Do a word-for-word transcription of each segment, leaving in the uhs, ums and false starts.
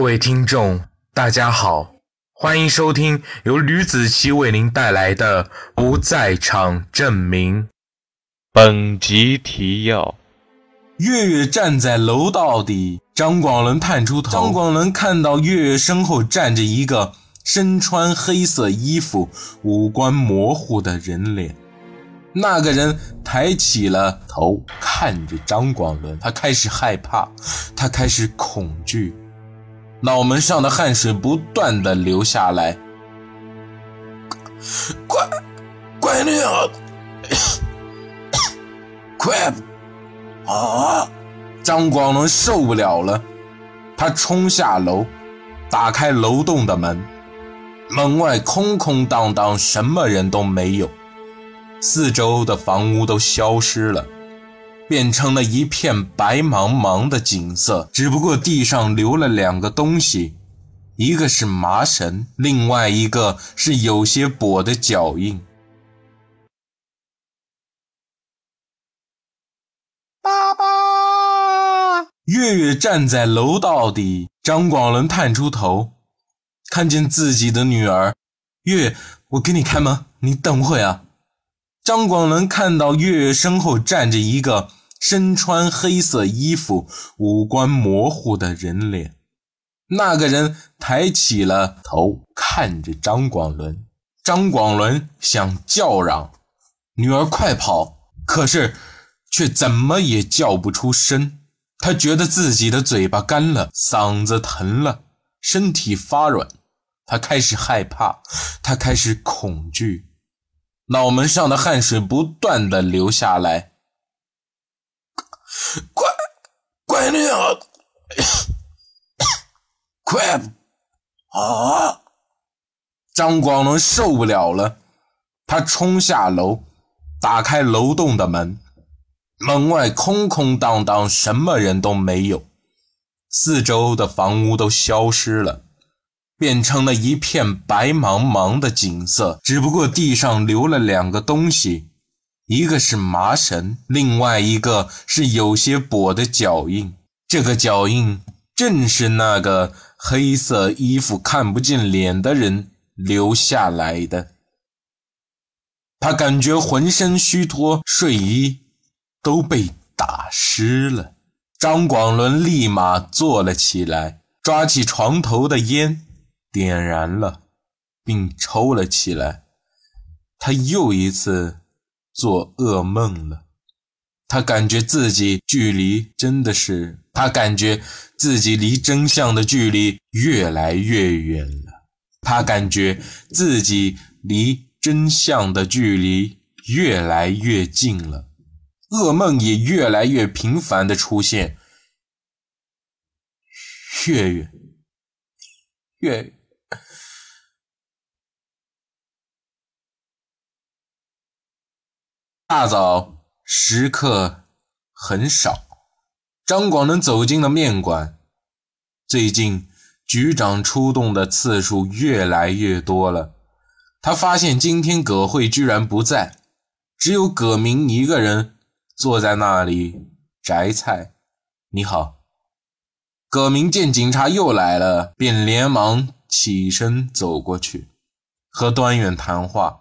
各位听众，大家好，欢迎收听由吕子奇为您带来的《不在场证明》。本集提要：月月站在楼道底，张广伦探出头。张广伦看到月月身后站着一个身穿黑色衣服、五官模糊的人脸。那个人抬起了头，看着张广伦，他开始害怕，他开始恐惧。脑门上的汗水不断地流下来。快快点啊！快啊！张广伦受不了了，他冲下楼，打开楼栋的门。门外空空荡荡，什么人都没有，四周的房屋都消失了，变成了一片白茫茫的景色，只不过地上留了两个东西，一个是麻绳，另外一个是有些跛的脚印。爸爸！月月站在楼道底，张广伦探出头，看见自己的女儿。月，我给你开门，你等会啊。张广伦看到月月身后站着一个身穿黑色衣服、五官模糊的人脸。那个人抬起了头，看着张广伦。张广伦想叫嚷女儿快跑，可是却怎么也叫不出声。他觉得自己的嘴巴干了，嗓子疼了，身体发软。他开始害怕，他开始恐惧。脑门上的汗水不断地流下来。快快点啊！快啊！张广伦受不了了，他冲下楼，打开楼栋的门。门外空空荡荡，什么人都没有，四周的房屋都消失了，变成了一片白茫茫的景色，只不过地上留了两个东西，一个是麻绳，另外一个是有些跛的脚印。这个脚印正是那个黑色衣服看不见脸的人留下来的。他感觉浑身虚脱，睡衣都被打湿了。张广伦立马坐了起来，抓起床头的烟点燃了，并抽了起来。他又一次做噩梦了。他感觉自己距离真的是，他感觉自己离真相的距离越来越远了。他感觉自己离真相的距离越来越近了。噩梦也越来越频繁地出现。月月，月月。大早食客很少，张广伦走进了面馆。最近局长出动的次数越来越多了，他发现今天葛慧居然不在，只有葛明一个人坐在那里摘菜。你好。葛明见警察又来了，便连忙起身走过去和端远谈话。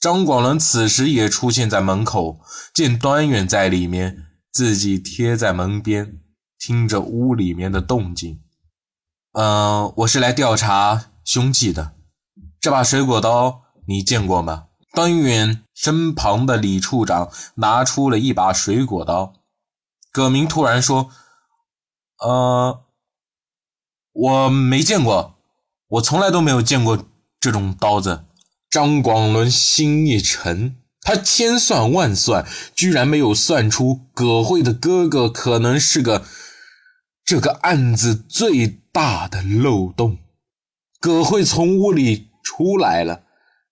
张广伦此时也出现在门口，见端远在里面，自己贴在门边，听着屋里面的动静。嗯、呃，我是来调查凶器的，这把水果刀你见过吗？端远身旁的李处长拿出了一把水果刀。葛明突然说：“呃，我没见过，我从来都没有见过这种刀子。”张广伦心一沉，他千算万算，居然没有算出葛慧的哥哥可能是个这个案子最大的漏洞。葛慧从屋里出来了，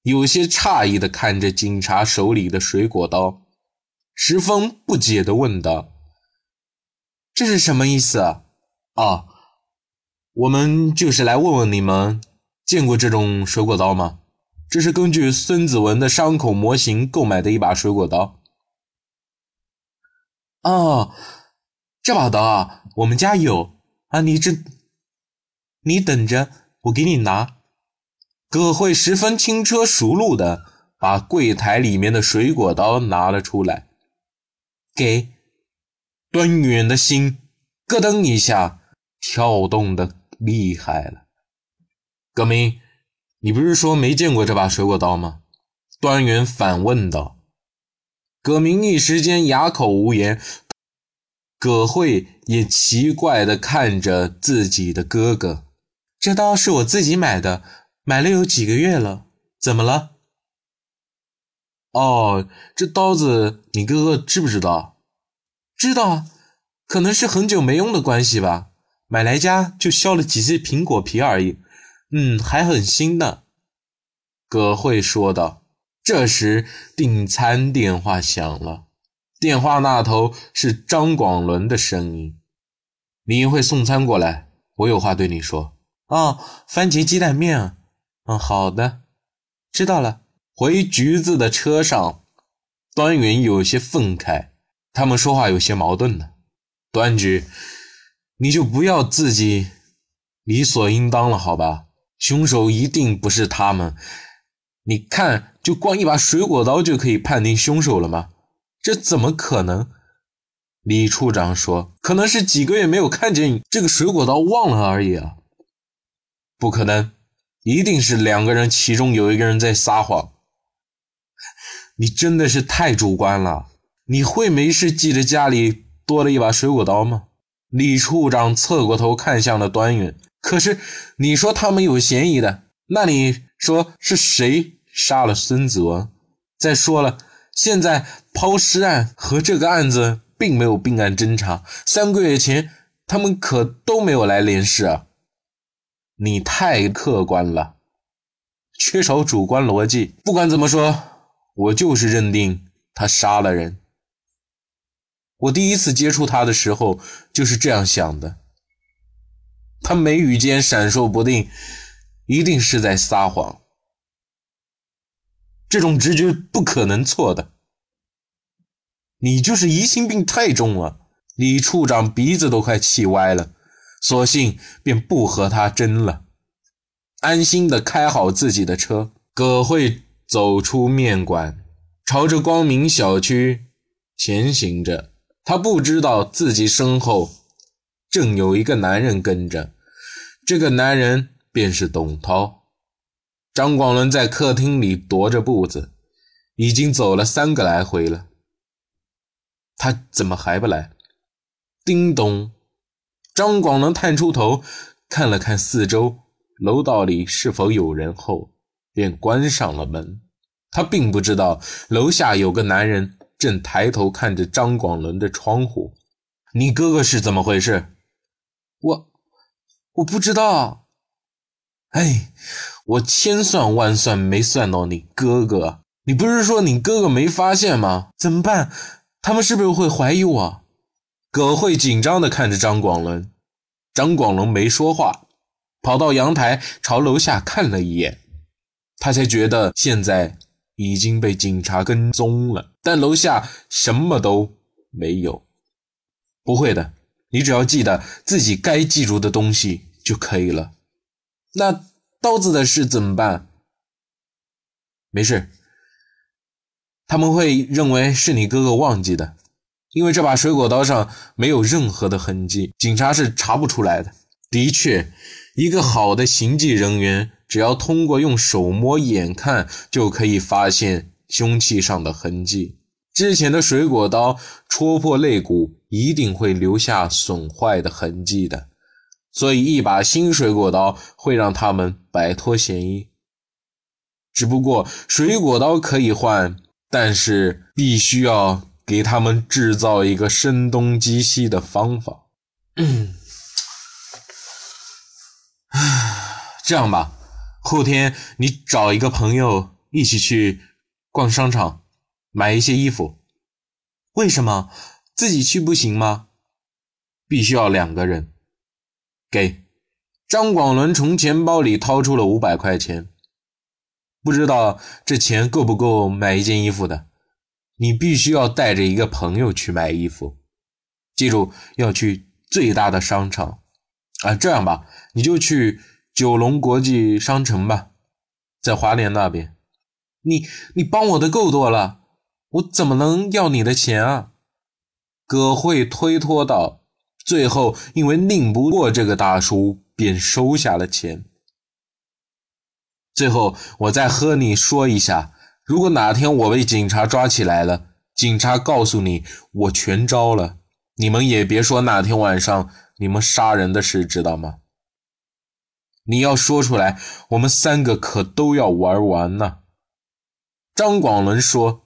有些诧异地看着警察手里的水果刀，十分不解地问道：“这是什么意思啊？”“啊，我们就是来问问你们见过这种水果刀吗？这是根据孙子文的伤口模型购买的一把水果刀。”“哦，这把刀啊，我们家有啊，你知你等着，我给你拿。”葛慧十分轻车熟路的把柜台里面的水果刀拿了出来，给端远的心咯噔一下跳动的厉害了。葛明，你不是说没见过这把水果刀吗？端远反问道。葛明一时间哑口无言，葛慧也奇怪地看着自己的哥哥。这刀是我自己买的，买了有几个月了，怎么了？哦，这刀子你哥哥知不知道？知道，可能是很久没用的关系吧，买来家就削了几次苹果皮而已，嗯，还很新呢。葛慧说道。这时订餐电话响了，电话那头是张广伦的声音。你一会送餐过来，我有话对你说。哦，番茄鸡蛋面啊。嗯，好的，知道了。回橘子的车上，端云有些愤慨，他们说话有些矛盾呢。端局，你就不要自己理所应当了好吧，凶手一定不是他们。你看，就光一把水果刀就可以判定凶手了吗？这怎么可能？李处长说，可能是几个月没有看见这个水果刀忘了而已啊。不可能，一定是两个人其中有一个人在撒谎。你真的是太主观了，你会没事记得家里多了一把水果刀吗？李处长侧过头看向了端云。可是你说他们有嫌疑的，那你说是谁杀了孙子文？再说了，现在抛尸案和这个案子并没有并案侦查，三个月前他们可都没有来联系啊。你太客观了，缺少主观逻辑。不管怎么说，我就是认定他杀了人。我第一次接触他的时候就是这样想的。他眉宇间闪烁不定，一定是在撒谎。这种直觉不可能错的。你就是疑心病太重了。李处长鼻子都快气歪了，索性便不和他争了，安心的开好自己的车。葛慧走出面馆，朝着光明小区前行着。他不知道自己身后正有一个男人跟着，这个男人便是董涛。张广伦在客厅里踱着步子，已经走了三个来回了。他怎么还不来？叮咚，张广伦探出头看了看四周，楼道里是否有人后，便关上了门。他并不知道楼下有个男人正抬头看着张广伦的窗户。你哥哥是怎么回事？我我不知道。哎，我千算万算没算到你哥哥。你不是说你哥哥没发现吗？怎么办？他们是不是会怀疑我？葛慧紧张地看着张广伦。张广伦没说话，跑到阳台朝楼下看了一眼。他才觉得现在已经被警察跟踪了，但楼下什么都没有。不会的，你只要记得自己该记住的东西就可以了。那刀子的事怎么办？没事，他们会认为是你哥哥忘记的，因为这把水果刀上没有任何的痕迹，警察是查不出来的。的确，一个好的刑警人员只要通过用手摸眼看就可以发现凶器上的痕迹。之前的水果刀戳破肋骨一定会留下损坏的痕迹的，所以一把新水果刀会让他们摆脱嫌疑。只不过水果刀可以换，但是必须要给他们制造一个声东击西的方法。嗯，这样吧，后天你找一个朋友一起去逛商场买一些衣服。为什么？自己去不行吗？必须要两个人。给。张广伦从钱包里掏出了五百块钱。不知道这钱够不够买一件衣服的。你必须要带着一个朋友去买衣服。记住，要去最大的商场。啊，这样吧，你就去九龙国际商城吧，在华联那边。你你帮我的够多了，我怎么能要你的钱啊？葛慧推脱道，最后因为拧不过这个大叔，便收下了钱。最后我再和你说一下，如果哪天我被警察抓起来了，警察告诉你我全招了，你们也别说哪天晚上你们杀人的事，知道吗？你要说出来，我们三个可都要玩完呢。张广伦说，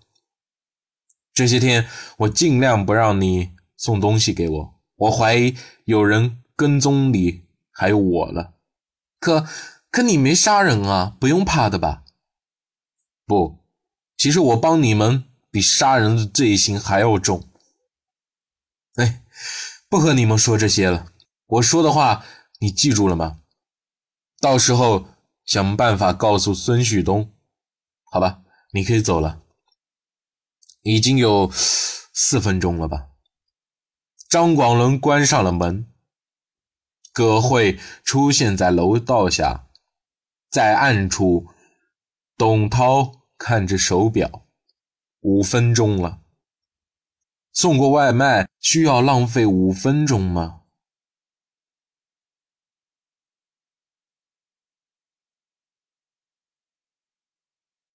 这些天我尽量不让你送东西给我，我怀疑有人跟踪你还有我了。可可你没杀人啊，不用怕的吧？不，其实我帮你们比杀人的罪行还要重。哎，不和你们说这些了，我说的话你记住了吗？到时候想办法告诉孙旭东。好吧，你可以走了。已经有四分钟了吧。张广伦关上了门。葛慧出现在楼道下，在暗处，董涛看着手表，五分钟了。送过外卖需要浪费五分钟吗？